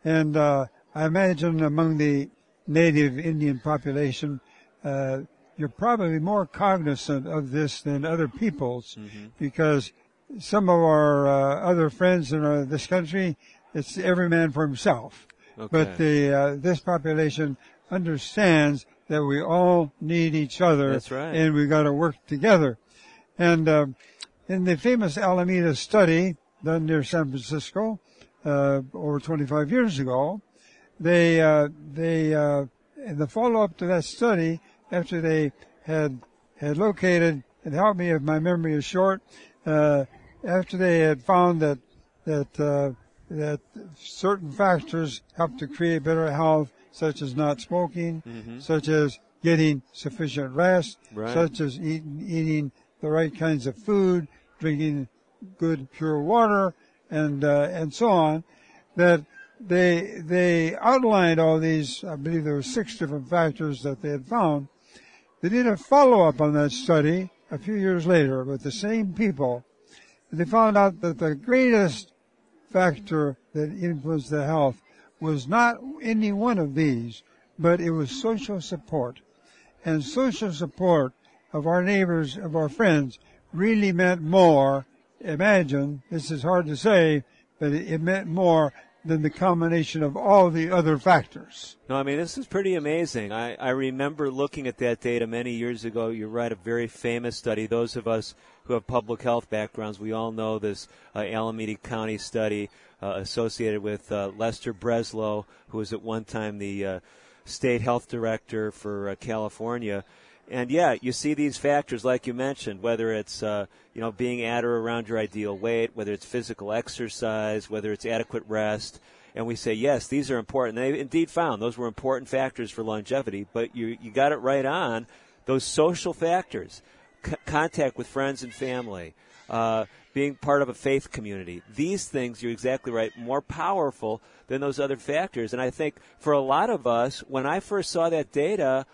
And uh, I imagine among the native Indian population, uh, you're probably more cognizant of this than other peoples, mm-hmm. because some of our uh, other friends in our, this country, it's every man for himself. Okay. But the uh, this population understands that we all need each other, That's right. and we got to work together. And uh, in the famous Alameda study done near San Francisco uh, over twenty-five years ago, they uh, they uh, in the follow-up to that study, after they had had located, and help me if my memory is short, uh, after they had found that that uh, that certain factors help to create better health, such as not smoking, mm-hmm. such as getting sufficient rest, right. such as eating eating. the right kinds of food, drinking good pure water, and uh, and so on, that they they outlined all these. I believe there were six different factors that they had found. They did a follow-up on that study a few years later with the same people, and they found out that the greatest factor that influenced their health was not any one of these, but it was social support. And social support of our neighbors, of our friends, really meant more. Imagine, this is hard to say, but it, it meant more than the combination of all the other factors. No, I mean, this is pretty amazing. I, I remember looking at that data many years ago. You're right, a very famous study. Those of us who have public health backgrounds, we all know this uh, Alameda County study uh, associated with uh, Lester Breslow, who was at one time the uh, state health director for uh, California. And, yeah, you see these factors, like you mentioned, whether it's, uh, you know, being at or around your ideal weight, whether it's physical exercise, whether it's adequate rest. And we say, yes, these are important. They indeed found those were important factors for longevity. But you you got it right on. Those social factors, c- contact with friends and family, uh, being part of a faith community. These things, you're exactly right, more powerful than those other factors. And I think for a lot of us, when I first saw that data,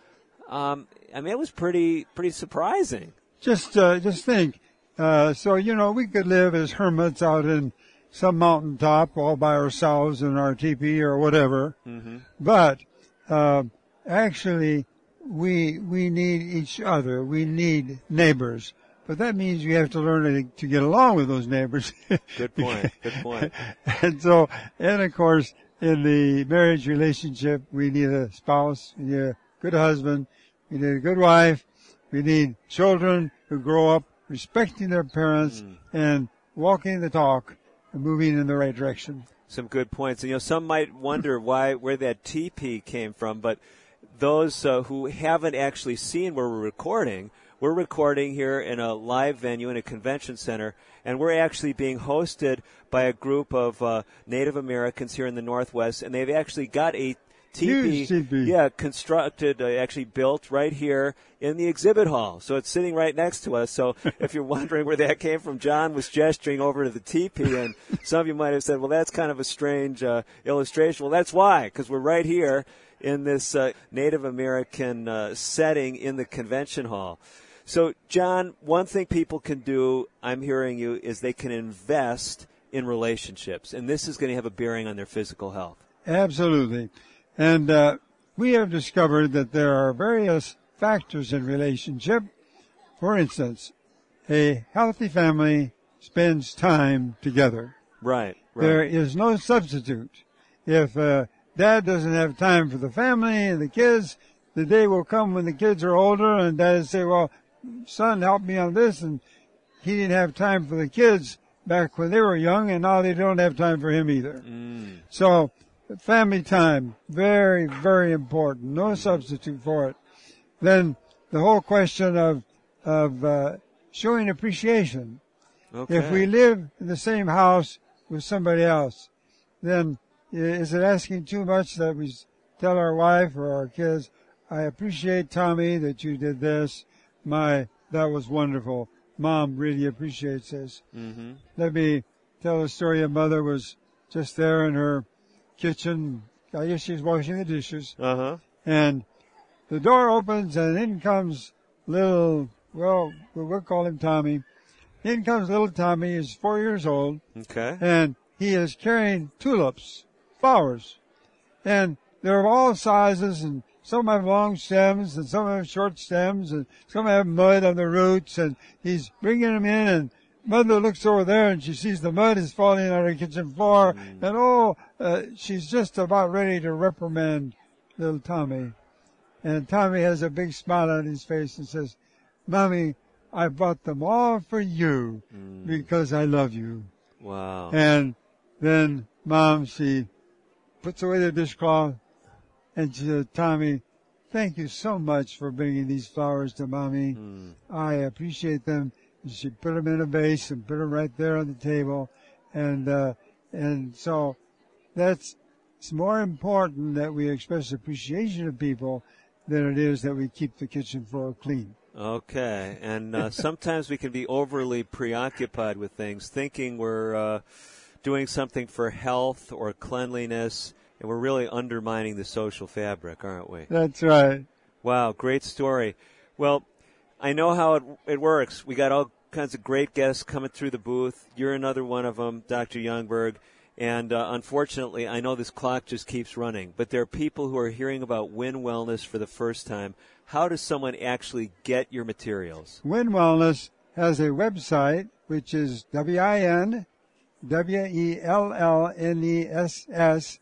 um I mean, it was pretty pretty surprising. Just uh, just think. Uh, so, you know, we could live as hermits out in some mountaintop all by ourselves in our teepee or whatever. Mm-hmm. But uh, actually, we we need each other. We need neighbors. But that means you have to learn to get along with those neighbors. Good point. Good point. And so, and of course, in the marriage relationship, we need a spouse, we need a good husband. We need a good wife. We need children who grow up respecting their parents mm. and walking the talk and moving in the right direction. Some good points. And, you know, some might wonder why, where that T P came from, but those uh, who haven't actually seen where we're recording, we're recording here in a live venue in a convention center, and we're actually being hosted by a group of uh, Native Americans here in the Northwest, and they've actually got a T P, Huge T P. Yeah, constructed, uh, actually built right here in the exhibit hall. So it's sitting right next to us. So if you're wondering where that came from, John was gesturing over to the T P, and some of you might have said, well, that's kind of a strange uh, illustration. Well, that's why, because we're right here in this uh, Native American uh, setting in the convention hall. So, John, one thing people can do, I'm hearing you, is they can invest in relationships, and this is going to have a bearing on their physical health. Absolutely. And uh, we have discovered that there are various factors in relationship. For instance, a healthy family spends time together. Right, right. There is no substitute. If uh, dad doesn't have time for the family and the kids, the day will come when the kids are older and dad will say, well, son, help me on this. And he didn't have time for the kids back when they were young, and now they don't have time for him either. Mm. So family time, very, very important. No substitute for it. Then the whole question of of uh, showing appreciation. Okay. If we live in the same house with somebody else, then is it asking too much that we tell our wife or our kids, I appreciate, Tommy, that you did this. My, that was wonderful. Mom really appreciates this. Mm-hmm. Let me tell a story. A mother was just there in her kitchen, I guess she's washing the dishes, uh-huh. and the door opens, and in comes little, well, we'll call him Tommy. In comes little Tommy. He's four years old, okay, and he is carrying tulips, flowers, and they're of all sizes, and some have long stems, and some have short stems, and some have mud on the roots, and he's bringing them in, and Mother looks over there and she sees the mud is falling on her kitchen floor, mm. and oh, uh, she's just about ready to reprimand little Tommy. And Tommy has a big smile on his face and says, Mommy, I bought them all for you mm. because I love you. Wow. And then Mom, she puts away the dishcloth and she says, Tommy, thank you so much for bringing these flowers to Mommy. Mm. I appreciate them. She put them in a vase and put them right there on the table. And uh, and so that's, it's more important that we express appreciation of people than it is that we keep the kitchen floor clean. Okay. And uh, sometimes we can be overly preoccupied with things, thinking we're uh, doing something for health or cleanliness, and we're really undermining the social fabric, aren't we? That's right. Wow, great story. Well, I know how it, it works. We got all kinds of great guests coming through the booth. You're another one of them, Doctor Youngberg. And uh, unfortunately, I know this clock just keeps running, but there are people who are hearing about Win Wellness for the first time. How does someone actually get your materials? Win Wellness has a website, which is W I N W E L L N E S S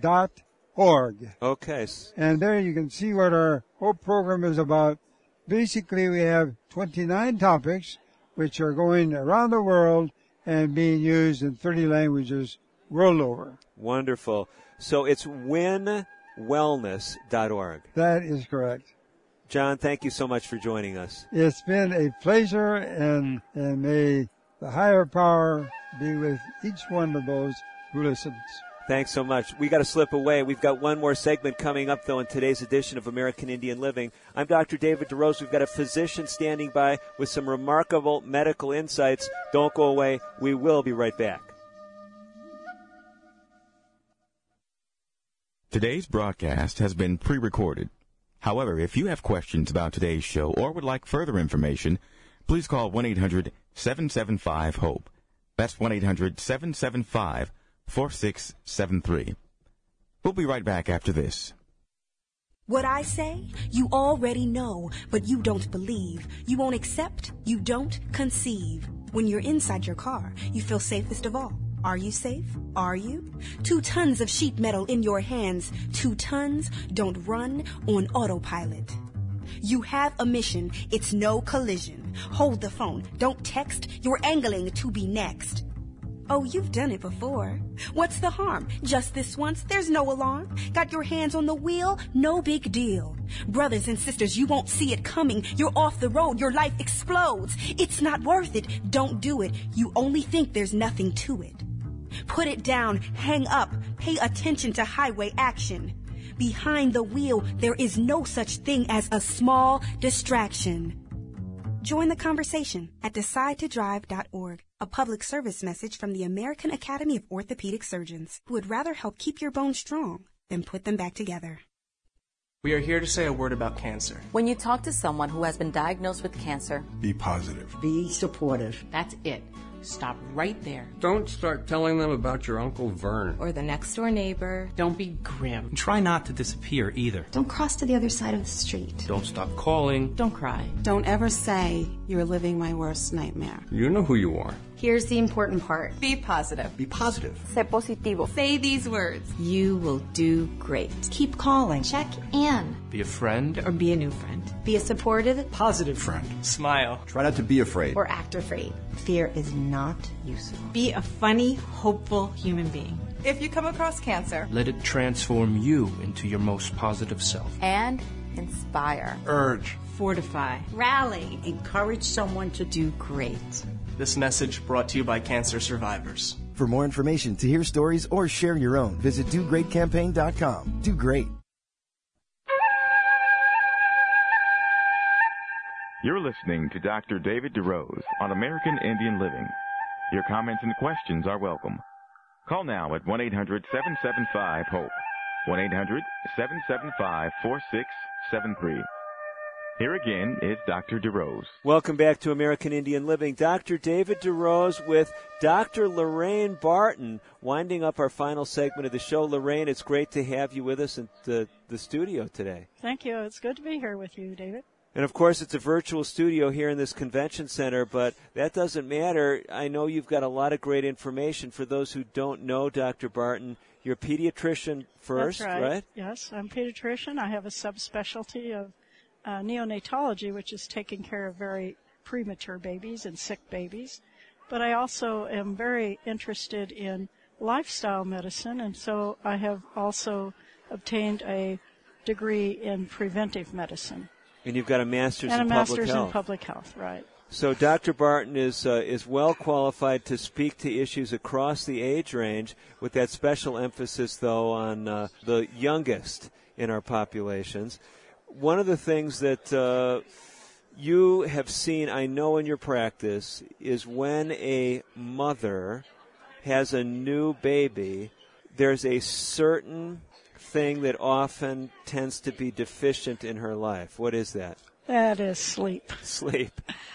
dot org. Okay. And there you can see what our whole program is about. Basically, we have twenty-nine topics which are going around the world and being used in thirty languages world over. Wonderful. So it's win wellness dot org. That is correct. John, thank you so much for joining us. It's been a pleasure, and, and may the higher power be with each one of those who listens. Thanks so much. We got to slip away. We've got one more segment coming up, though, in today's edition of American Indian Living. I'm Doctor David DeRose. We've got a physician standing by with some remarkable medical insights. Don't go away. We will be right back. Today's broadcast has been pre-recorded. However, if you have questions about today's show or would like further information, please call one eight hundred seven seven five HOPE. That's one eight hundred seven seven five HOPE. four six seven three. We'll be right back after this. What I say, you already know, but you don't believe. You won't accept, you don't conceive. When you're inside your car, you feel safest of all. Are you safe? Are you? Two tons of sheet metal in your hands. Two tons don't run on autopilot. You have a mission. It's no collision. Hold the phone. Don't text. You're angling to be next. Oh, you've done it before. What's the harm? Just this once, there's no alarm. Got your hands on the wheel? No big deal. Brothers and sisters, you won't see it coming. You're off the road. Your life explodes. It's not worth it. Don't do it. You only think there's nothing to it. Put it down. Hang up. Pay attention to highway action. Behind the wheel, there is no such thing as a small distraction. Join the conversation at decide to drive dot org, a public service message from the American Academy of Orthopedic Surgeons, who would rather help keep your bones strong than put them back together. We are here to say a word about cancer. When you talk to someone who has been diagnosed with cancer, be positive. Be supportive. That's it. Stop right there. Don't start telling them about your Uncle Vern. Or the next door neighbor. Don't be grim. And try not to disappear either. Don't cross to the other side of the street. Don't stop calling. Don't cry. Don't ever say, you're living my worst nightmare. You know who you are. Here's the important part. Be positive. Be positive. Sé positivo. Say these words. You will do great. Keep calling. Check in. Be a friend. Or be a new friend. Be a supportive, positive friend. Smile. Try not to be afraid. Or act afraid. Fear is not useful. Be a funny, hopeful human being. If you come across cancer, let it transform you into your most positive self. And inspire. Urge. Fortify. Rally. Encourage someone to do great. This message brought to you by cancer survivors. For more information, to hear stories, or share your own, visit do great campaign dot com. Do great. You're listening to Doctor David DeRose on American Indian Living. Your comments and questions are welcome. Call now at one eight hundred seven seven five HOPE, one eight hundred seven seven five four six seven three. Here again is Doctor DeRose. Welcome back to American Indian Living. Doctor David DeRose with Doctor Lorraine Barton, winding up our final segment of the show. Lorraine, it's great to have you with us in the, the studio today. Thank you. It's good to be here with you, David. And, of course, it's a virtual studio here in this convention center, but that doesn't matter. I know you've got a lot of great information. For those who don't know, Doctor Barton, you're a pediatrician first, right. right? Yes, I'm a pediatrician. I have a subspecialty of Uh, neonatology, which is taking care of very premature babies and sick babies. But I also am very interested in lifestyle medicine, and so I have also obtained a degree in preventive medicine. And you've got a master's in public health. And a master's in public health, right. So Doctor Barton is uh, is well qualified to speak to issues across the age range, with that special emphasis, though, on uh, the youngest in our populations. One of the things that uh, you have seen, I know, in your practice is when a mother has a new baby, there's a certain thing that often tends to be deficient in her life. What is that? That is sleep. Sleep.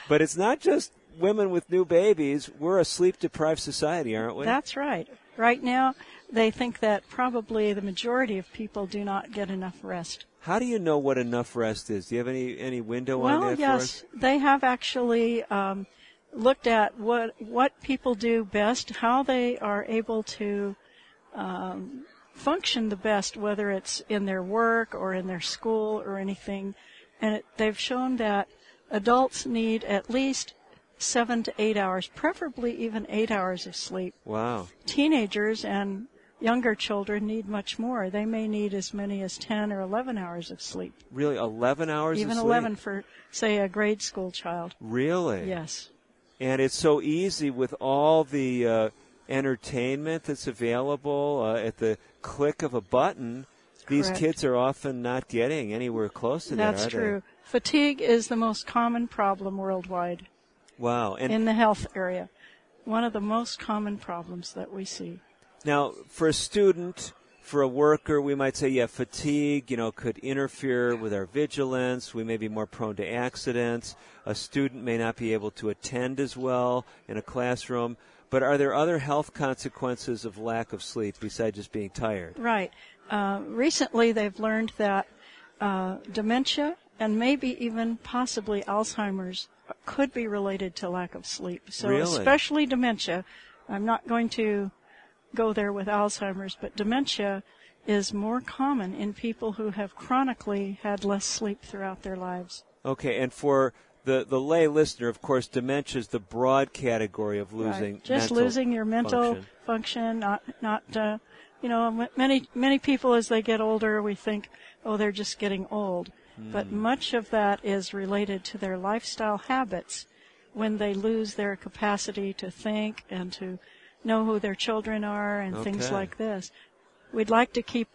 But it's not just women with new babies. We're a sleep-deprived society, aren't we? That's right. Right now, they think that probably the majority of people do not get enough rest. How do you know what enough rest is? Do you have any, any window well, on that yes, for us? Well, yes, they have actually um, looked at what what people do best, how they are able to um, function the best, whether it's in their work or in their school or anything. And it, they've shown that adults need at least seven to eight hours, preferably even eight hours of sleep. Wow. Teenagers and younger children need much more. They may need as many as ten or eleven hours of sleep. Really, eleven hours Even of sleep? Even eleven for, say, a grade school child. Really? Yes. And it's so easy with all the uh, entertainment that's available uh, at the click of a button. These Correct. Kids are often not getting anywhere close to that, That's true. They? Fatigue is the most common problem worldwide. Wow. And in the health area. One of the most common problems that we see. Now, for a student, for a worker, we might say, yeah, fatigue, you know, could interfere with our vigilance. We may be more prone to accidents. A student may not be able to attend as well in a classroom. But are there other health consequences of lack of sleep besides just being tired? Right. Uh, recently, they've learned that uh, dementia and maybe even possibly Alzheimer's could be related to lack of sleep. So Really? Especially dementia. I'm not going to go there with Alzheimer's, but dementia is more common in people who have chronically had less sleep throughout their lives. Okay, and for the, the lay listener, of course, dementia is the broad category of losing right. Just mental losing your mental function, function not, not uh, you know, many, many people as they get older, we think, oh, they're just getting old. Mm. But much of that is related to their lifestyle habits when they lose their capacity to think and to know who their children are and okay. things like this. We'd like to keep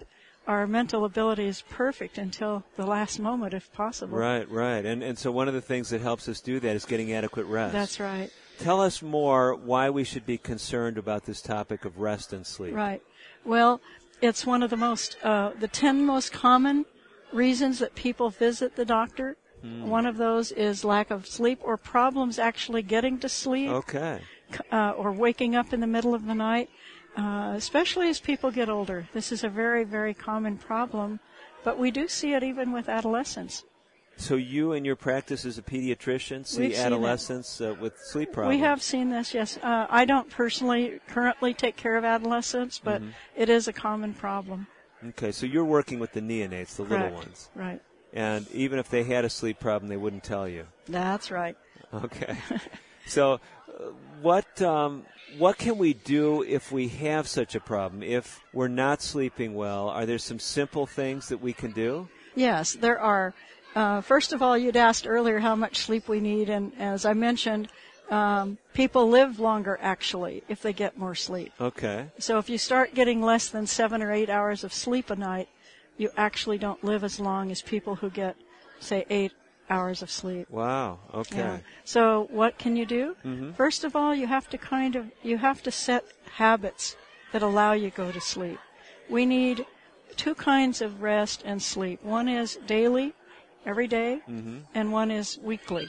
our mental abilities perfect until the last moment if possible. Right, right. And and so one of the things that helps us do that is getting adequate rest. That's right. Tell us more why we should be concerned about this topic of rest and sleep. Right. Well, it's one of the most, uh, the ten most common reasons that people visit the doctor. Mm. One of those is lack of sleep or problems actually getting to sleep. Okay. Uh, or waking up in the middle of the night, uh, especially as people get older. This is a very, very common problem, but we do see it even with adolescents. So you in your practice as a pediatrician see We've adolescents uh, with sleep problems? We have seen this, yes. Uh, I don't personally currently take care of adolescents, but mm-hmm. it is a common problem. Okay, so you're working with the neonates, the Correct. Little ones. Right. And even if they had a sleep problem, they wouldn't tell you. That's right. Okay. So what um, what can we do if we have such a problem? If we're not sleeping well, are there some simple things that we can do? Yes, there are. Uh, first of all, you'd asked earlier how much sleep we need, and as I mentioned, um, people live longer, actually, if they get more sleep. Okay. So if you start getting less than seven or eight hours of sleep a night, you actually don't live as long as people who get, say, eight hours of sleep. Wow. Okay. Yeah. So what can you do? Mm-hmm. First of all, you have to kind of you have to set habits that allow you to go to sleep. We need two kinds of rest and sleep. One is daily, every day, mm-hmm. and one is weekly.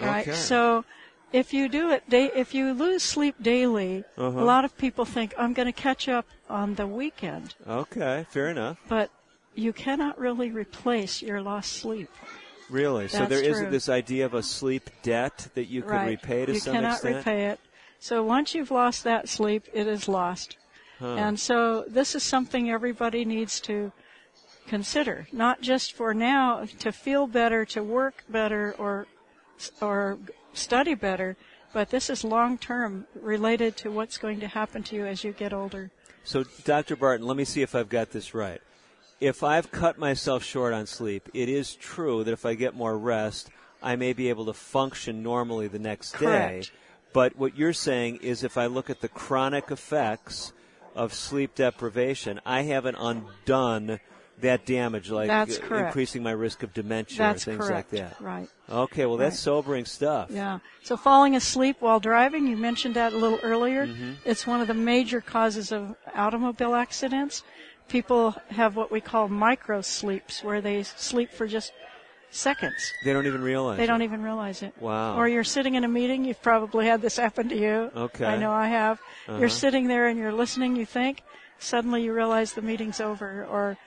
Right? Okay. So if you do it day if you lose sleep daily, uh-huh. a lot of people think I'm going to catch up on the weekend. Okay, fair enough. But you cannot really replace your lost sleep. Really? That's so there true. Isn't this idea of a sleep debt that you could right. repay to you some extent? You cannot repay it. So once you've lost that sleep, it is lost. Huh. And so this is something everybody needs to consider, not just for now, to feel better, to work better, or or study better, but this is long-term related to what's going to happen to you as you get older. So, Doctor Barton, let me see if I've got this right. If I've cut myself short on sleep, it is true that if I get more rest, I may be able to function normally the next Correct. Day. But what you're saying is if I look at the chronic effects of sleep deprivation, I haven't undone that damage, like that's increasing my risk of dementia that's or things correct. Like that. Right. Okay, well, that's right. sobering stuff. Yeah. So falling asleep while driving, you mentioned that a little earlier. Mm-hmm. It's one of the major causes of automobile accidents. People have what we call micro-sleeps, where they sleep for just seconds. They don't even realize it. They don't it. even realize it. Wow. Or you're sitting in a meeting. You've probably had this happen to you. Okay. I know I have. Uh-huh. You're sitting there and you're listening, you think. Suddenly you realize the meeting's over. Or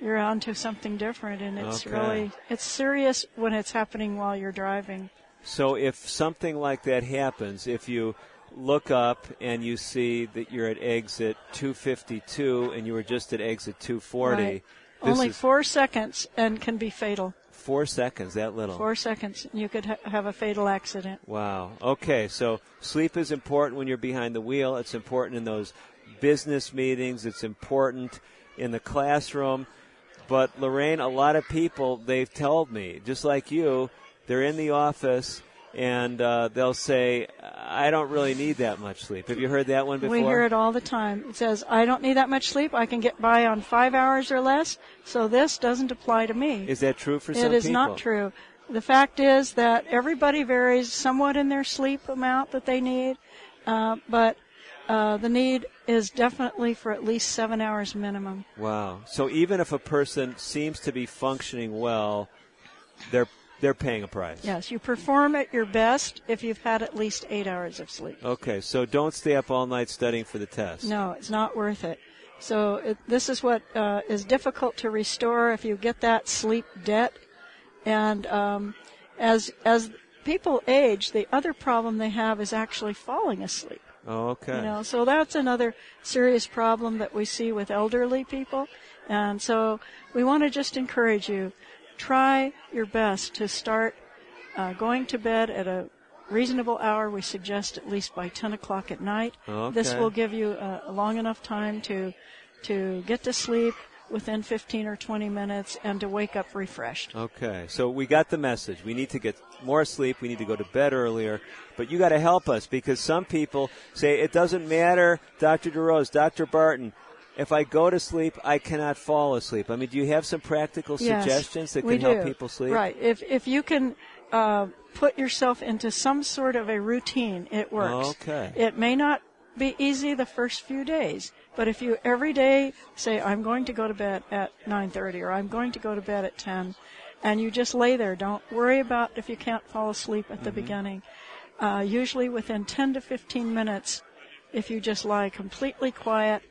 you're onto something different, and it's okay. really, it's serious when it's happening while you're driving. So if something like that happens, if you look up and you see that you're at exit two fifty-two and you were just at exit two forty. Right. Only four seconds and can be fatal. Four seconds, that little. Four seconds, and you could ha- have a fatal accident. Wow. Okay, so sleep is important when you're behind the wheel. It's important in those business meetings. It's important in the classroom. But, Lorraine, a lot of people, they've told me, just like you, they're in the office, and uh, they'll say, I don't really need that much sleep. Have you heard that one before? We hear it all the time. It says, I don't need that much sleep. I can get by on five hours or less, so this doesn't apply to me. Is that true for some people? It is not true. The fact is that everybody varies somewhat in their sleep amount that they need, uh, but uh, the need is definitely for at least seven hours minimum. Wow. So even if a person seems to be functioning well, they're They're paying a price. Yes, you perform at your best if you've had at least eight hours of sleep. Okay, so don't stay up all night studying for the test. No, it's not worth it. So it, this is what uh, is difficult to restore if you get that sleep debt. And um, as as people age, the other problem they have is actually falling asleep. Oh, okay. You know, so that's another serious problem that we see with elderly people. And so we want to just encourage you. Try your best to start uh, going to bed at a reasonable hour. We suggest at least by ten o'clock at night. Okay. This will give you uh, a long enough time to to get to sleep within fifteen or twenty minutes and to wake up refreshed. Okay, so we got the message. We need to get more sleep. We need to go to bed earlier. But you got to help us, because some people say, it doesn't matter, Doctor DeRose, Doctor Barton, if I go to sleep, I cannot fall asleep. I mean, do you have some practical suggestions yes, that can help people sleep? Right. If if you can uh, put yourself into some sort of a routine, it works. Okay. It may not be easy the first few days, but if you every day say, I'm going to go to bed at nine thirty or I'm going to go to bed at ten, and you just lay there, don't worry about if you can't fall asleep at the mm-hmm. beginning. Uh, usually within ten to fifteen minutes, if you just lie completely quiet,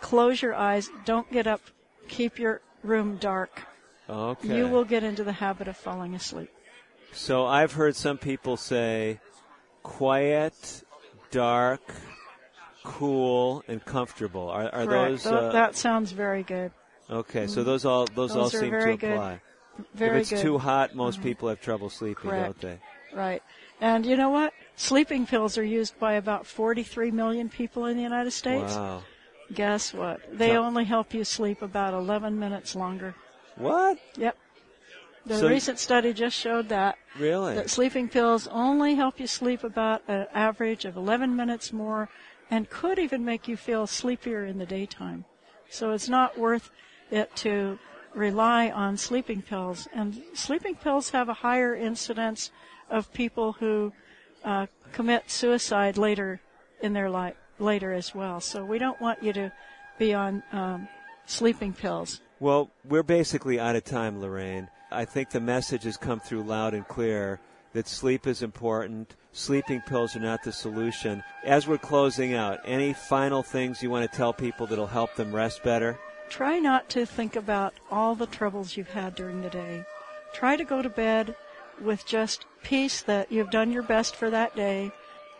close your eyes, don't get up, keep your room dark. Okay. You will get into the habit of falling asleep. So I've heard some people say quiet, dark, cool, and comfortable. Are, are those... Th- uh, that sounds very good. Okay, mm-hmm. so those all those, those all seem to apply. Good. Very If it's good. too hot, most mm-hmm. people have trouble sleeping, Correct. don't they? Right. And you know what? Sleeping pills are used by about forty-three million people in the United States. Wow. Guess what? They only help you sleep about eleven minutes longer. What? Yep. The so recent study just showed that. Really? That sleeping pills only help you sleep about an average of eleven minutes more, and could even make you feel sleepier in the daytime. So it's not worth it to rely on sleeping pills. And sleeping pills have a higher incidence of people who uh, commit suicide later in their life. Later as well. So we don't want you to be on um, sleeping pills. Well, we're basically out of time, Lorraine. I think the message has come through loud and clear that sleep is important. Sleeping pills are not the solution. As we're closing out, any final things you want to tell people that'll help them rest better? Try not to think about all the troubles you've had during the day. Try to go to bed with just peace that you've done your best for that day.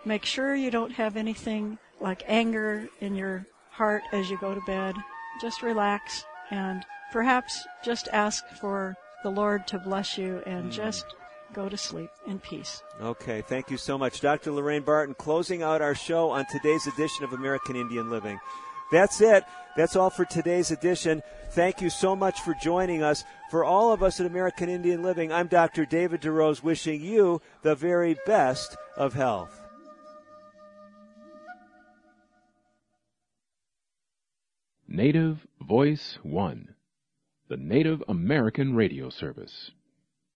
Make sure you don't have anything like anger in your heart as you go to bed. Just relax, and perhaps just ask for the Lord to bless you, and mm. just go to sleep in peace. Okay, thank you so much. Doctor Lorraine Barton, closing out our show on today's edition of American Indian Living. That's it. That's all for today's edition. Thank you so much for joining us. For all of us at American Indian Living, I'm Doctor David DeRose, wishing you the very best of health. Native Voice One, the Native American Radio Service.